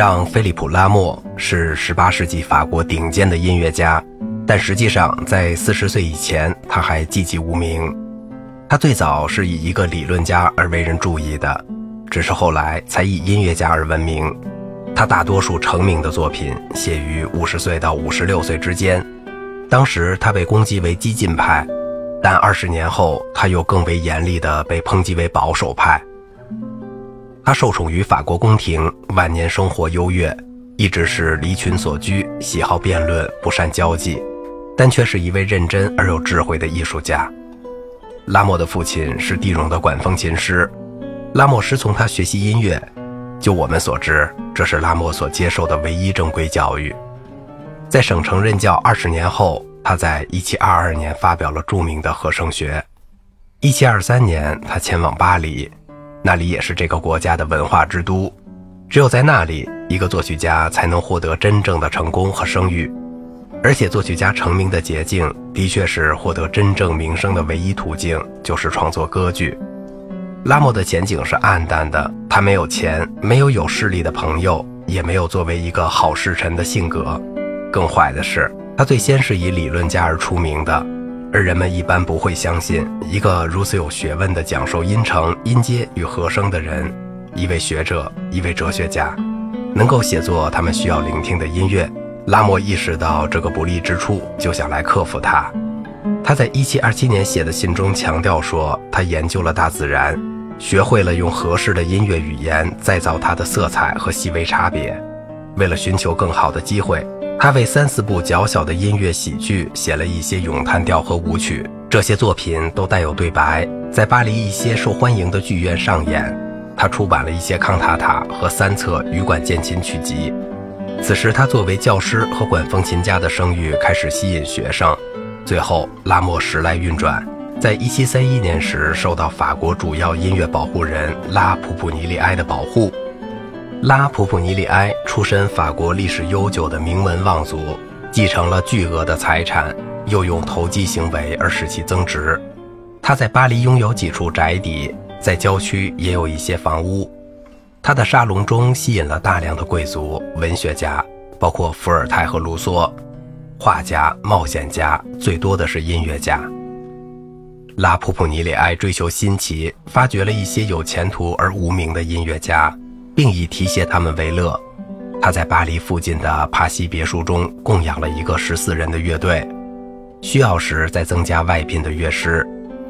让菲利普·拉莫是18世纪法国顶尖的音乐家，但实际上在40岁以前他还寂寂无名。他最早是以一个理论家而为人注意的，只是后来才以音乐家而闻名。他大多数成名的作品写于50岁到56岁之间，当时他被攻击为激进派，但20年后他又更为严厉地被抨击为保守派。他受宠于法国宫廷，晚年生活优越，一直是离群所居，喜好辩论，不善交际，但却是一位认真而有智慧的艺术家。拉莫的父亲是地荣的管风琴师，拉莫师从他学习音乐，就我们所知，这是拉莫所接受的唯一正规教育。在省城任教20年后，他在1722年发表了著名的和声学。1723年他前往巴黎，那里也是这个国家的文化之都，只有在那里，一个作曲家才能获得真正的成功和声誉，而且作曲家成名的捷径的确是获得真正名声的唯一途径，就是创作歌剧。拉莫的前景是暗淡的，他没有钱，没有有势力的朋友，也没有作为一个好侍臣的性格。更坏的是，他最先是以理论家而出名的，而人们一般不会相信一个如此有学问的讲授音程、音阶与和声的人，一位学者，一位哲学家，能够写作他们需要聆听的音乐。拉莫意识到这个不利之处，就想来克服它。他在1727年写的信中强调说，他研究了大自然，学会了用合适的音乐语言再造它的色彩和细微差别。为了寻求更好的机会，他为3-4部较小的音乐喜剧写了一些咏叹调和舞曲，这些作品都带有对白，在巴黎一些受欢迎的剧院上演。他出版了一些康塔塔和3册羽管键琴曲集。此时他作为教师和管风琴家的声誉开始吸引学生。最后拉莫时来运转，在1731年时受到法国主要音乐保护人拉普普尼利埃的保护。拉普普尼利埃出身法国历史悠久的名门望族，继承了巨额的财产，又用投机行为而使其增值。他在巴黎拥有几处宅邸，在郊区也有一些房屋。他的沙龙中吸引了大量的贵族、文学家，包括伏尔泰和卢梭，画家、冒险家，最多的是音乐家。拉普普尼利埃追求新奇，发掘了一些有前途而无名的音乐家，并以提携他们为乐。他在巴黎附近的帕西别墅中供养了一个14人的乐队，需要时再增加外聘的乐师。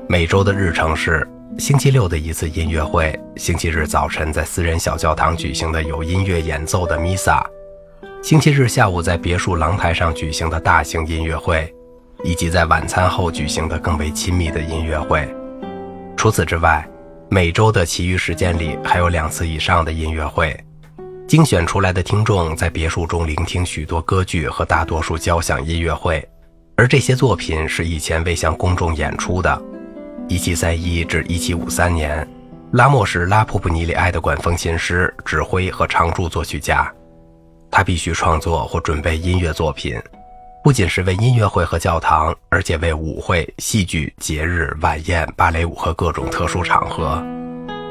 每周的日程是星期六的一次音乐会，星期日早晨在私人小教堂举行的有音乐演奏的弥撒，星期日下午在别墅廊台上举行的大型音乐会，以及在晚餐后举行的更为亲密的音乐会。除此之外，每周的其余时间里还有2次以上的音乐会。精选出来的听众在别墅中聆听许多歌剧和大多数交响音乐会，而这些作品是以前未向公众演出的。1731至1753年，拉莫是拉普普尼利埃的管风琴师、指挥和常驻作曲家。他必须创作或准备音乐作品，不仅是为音乐会和教堂，而且为舞会、戏剧、节日、晚宴、芭蕾舞和各种特殊场合。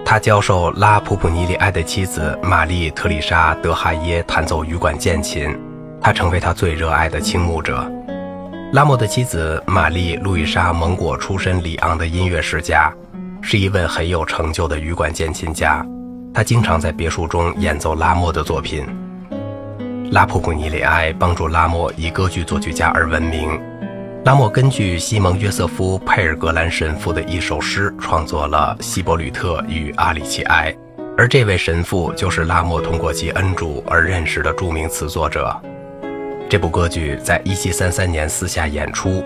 他教授拉普普尼利埃的妻子玛丽·特丽莎·德哈耶弹奏羽管键琴，他成为他最热爱的倾慕者。拉莫的妻子玛丽·路易莎·蒙果出身里昂的音乐世家，是一位很有成就的羽管键琴家，他经常在别墅中演奏拉莫的作品。拉普普尼利埃帮助拉莫以歌剧作曲家而闻名。拉莫根据西蒙·约瑟夫·佩尔格兰神父的一首诗创作了《希伯吕特与阿里奇埃》，而这位神父就是拉莫通过其恩主而认识的著名词作者。这部歌剧在1733年私下演出，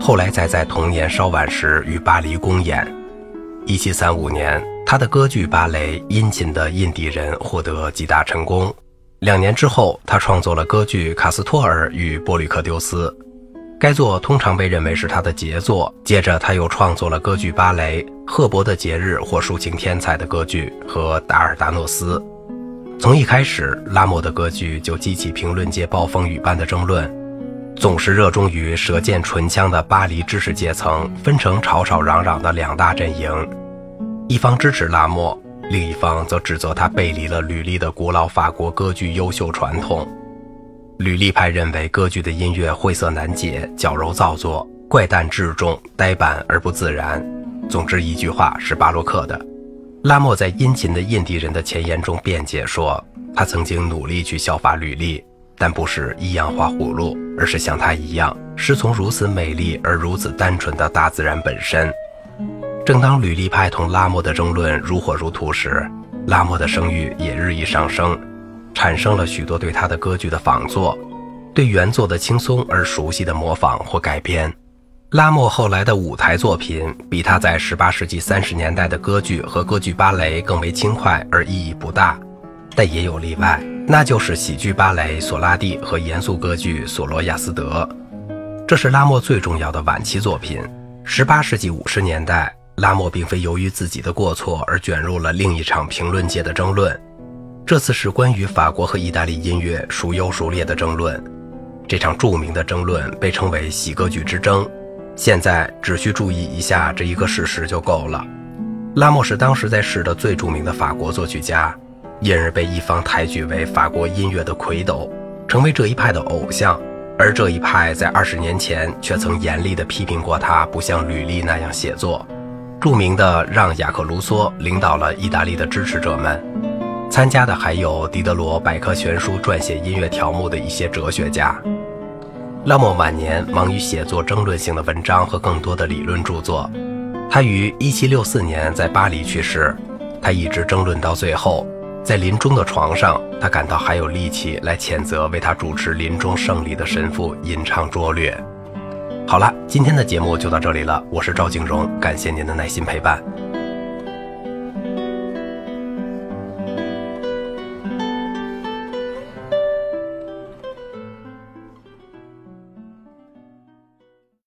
后来再在同年稍晚时于巴黎公演。1735年，他的歌剧芭蕾《殷勤的印第人》获得极大成功。2年之后，他创作了歌剧《卡斯托尔与波吕克丢斯》，该作通常被认为是他的杰作。接着他又创作了歌剧芭蕾《赫伯的节日》或《抒情天才的歌剧》和《达尔达诺斯》。从一开始，拉莫的歌剧就激起评论界暴风雨般的争论，总是热衷于舌剑唇枪的巴黎知识阶层分成吵吵嚷嚷的2大阵营，一方支持拉莫，另一方则指责他背离了吕利的古老法国歌剧优秀传统。吕利派认为歌剧的音乐晦涩难解，矫揉造作，怪诞至重，呆板而不自然。总之一句话，是巴洛克的。拉莫在殷勤的印第人的前言中辩解说，他曾经努力去效法吕利，但不是依样画葫芦，而是像他一样师从如此美丽而如此单纯的大自然本身。正当吕利派同拉莫的争论如火如荼时，拉莫的声誉也日益上升，产生了许多对他的歌剧的仿作，对原作的轻松而熟悉的模仿或改编。拉莫后来的舞台作品比他在18世纪30年代的歌剧和歌剧芭蕾更为轻快而意义不大，但也有例外，那就是喜剧芭蕾索拉蒂和严肃歌剧索罗亚斯德。这是拉莫最重要的晚期作品。18世纪50年代，拉莫并非由于自己的过错而卷入了另一场评论界的争论，这次是关于法国和意大利音乐孰优孰劣的争论。这场著名的争论被称为喜歌剧之争，现在只需注意一下这一个事实就够了。拉莫是当时在世的最著名的法国作曲家，因而被一方抬举为法国音乐的魁斗，成为这一派的偶像。而这一派在20年前却曾严厉地批评过他不像吕利那样写作。著名的让雅克·卢梭领导了意大利的支持者们，参加的还有狄德罗百科全书撰写音乐条目的一些哲学家。拉莫晚年忙于写作争论性的文章和更多的理论著作。他于1764年在巴黎去世，他一直争论到最后，在临终的床上，他感到还有力气来谴责为他主持临终圣礼的神父吟唱拙劣。好了，今天的节目就到这里了，我是赵静荣，感谢您的耐心陪伴。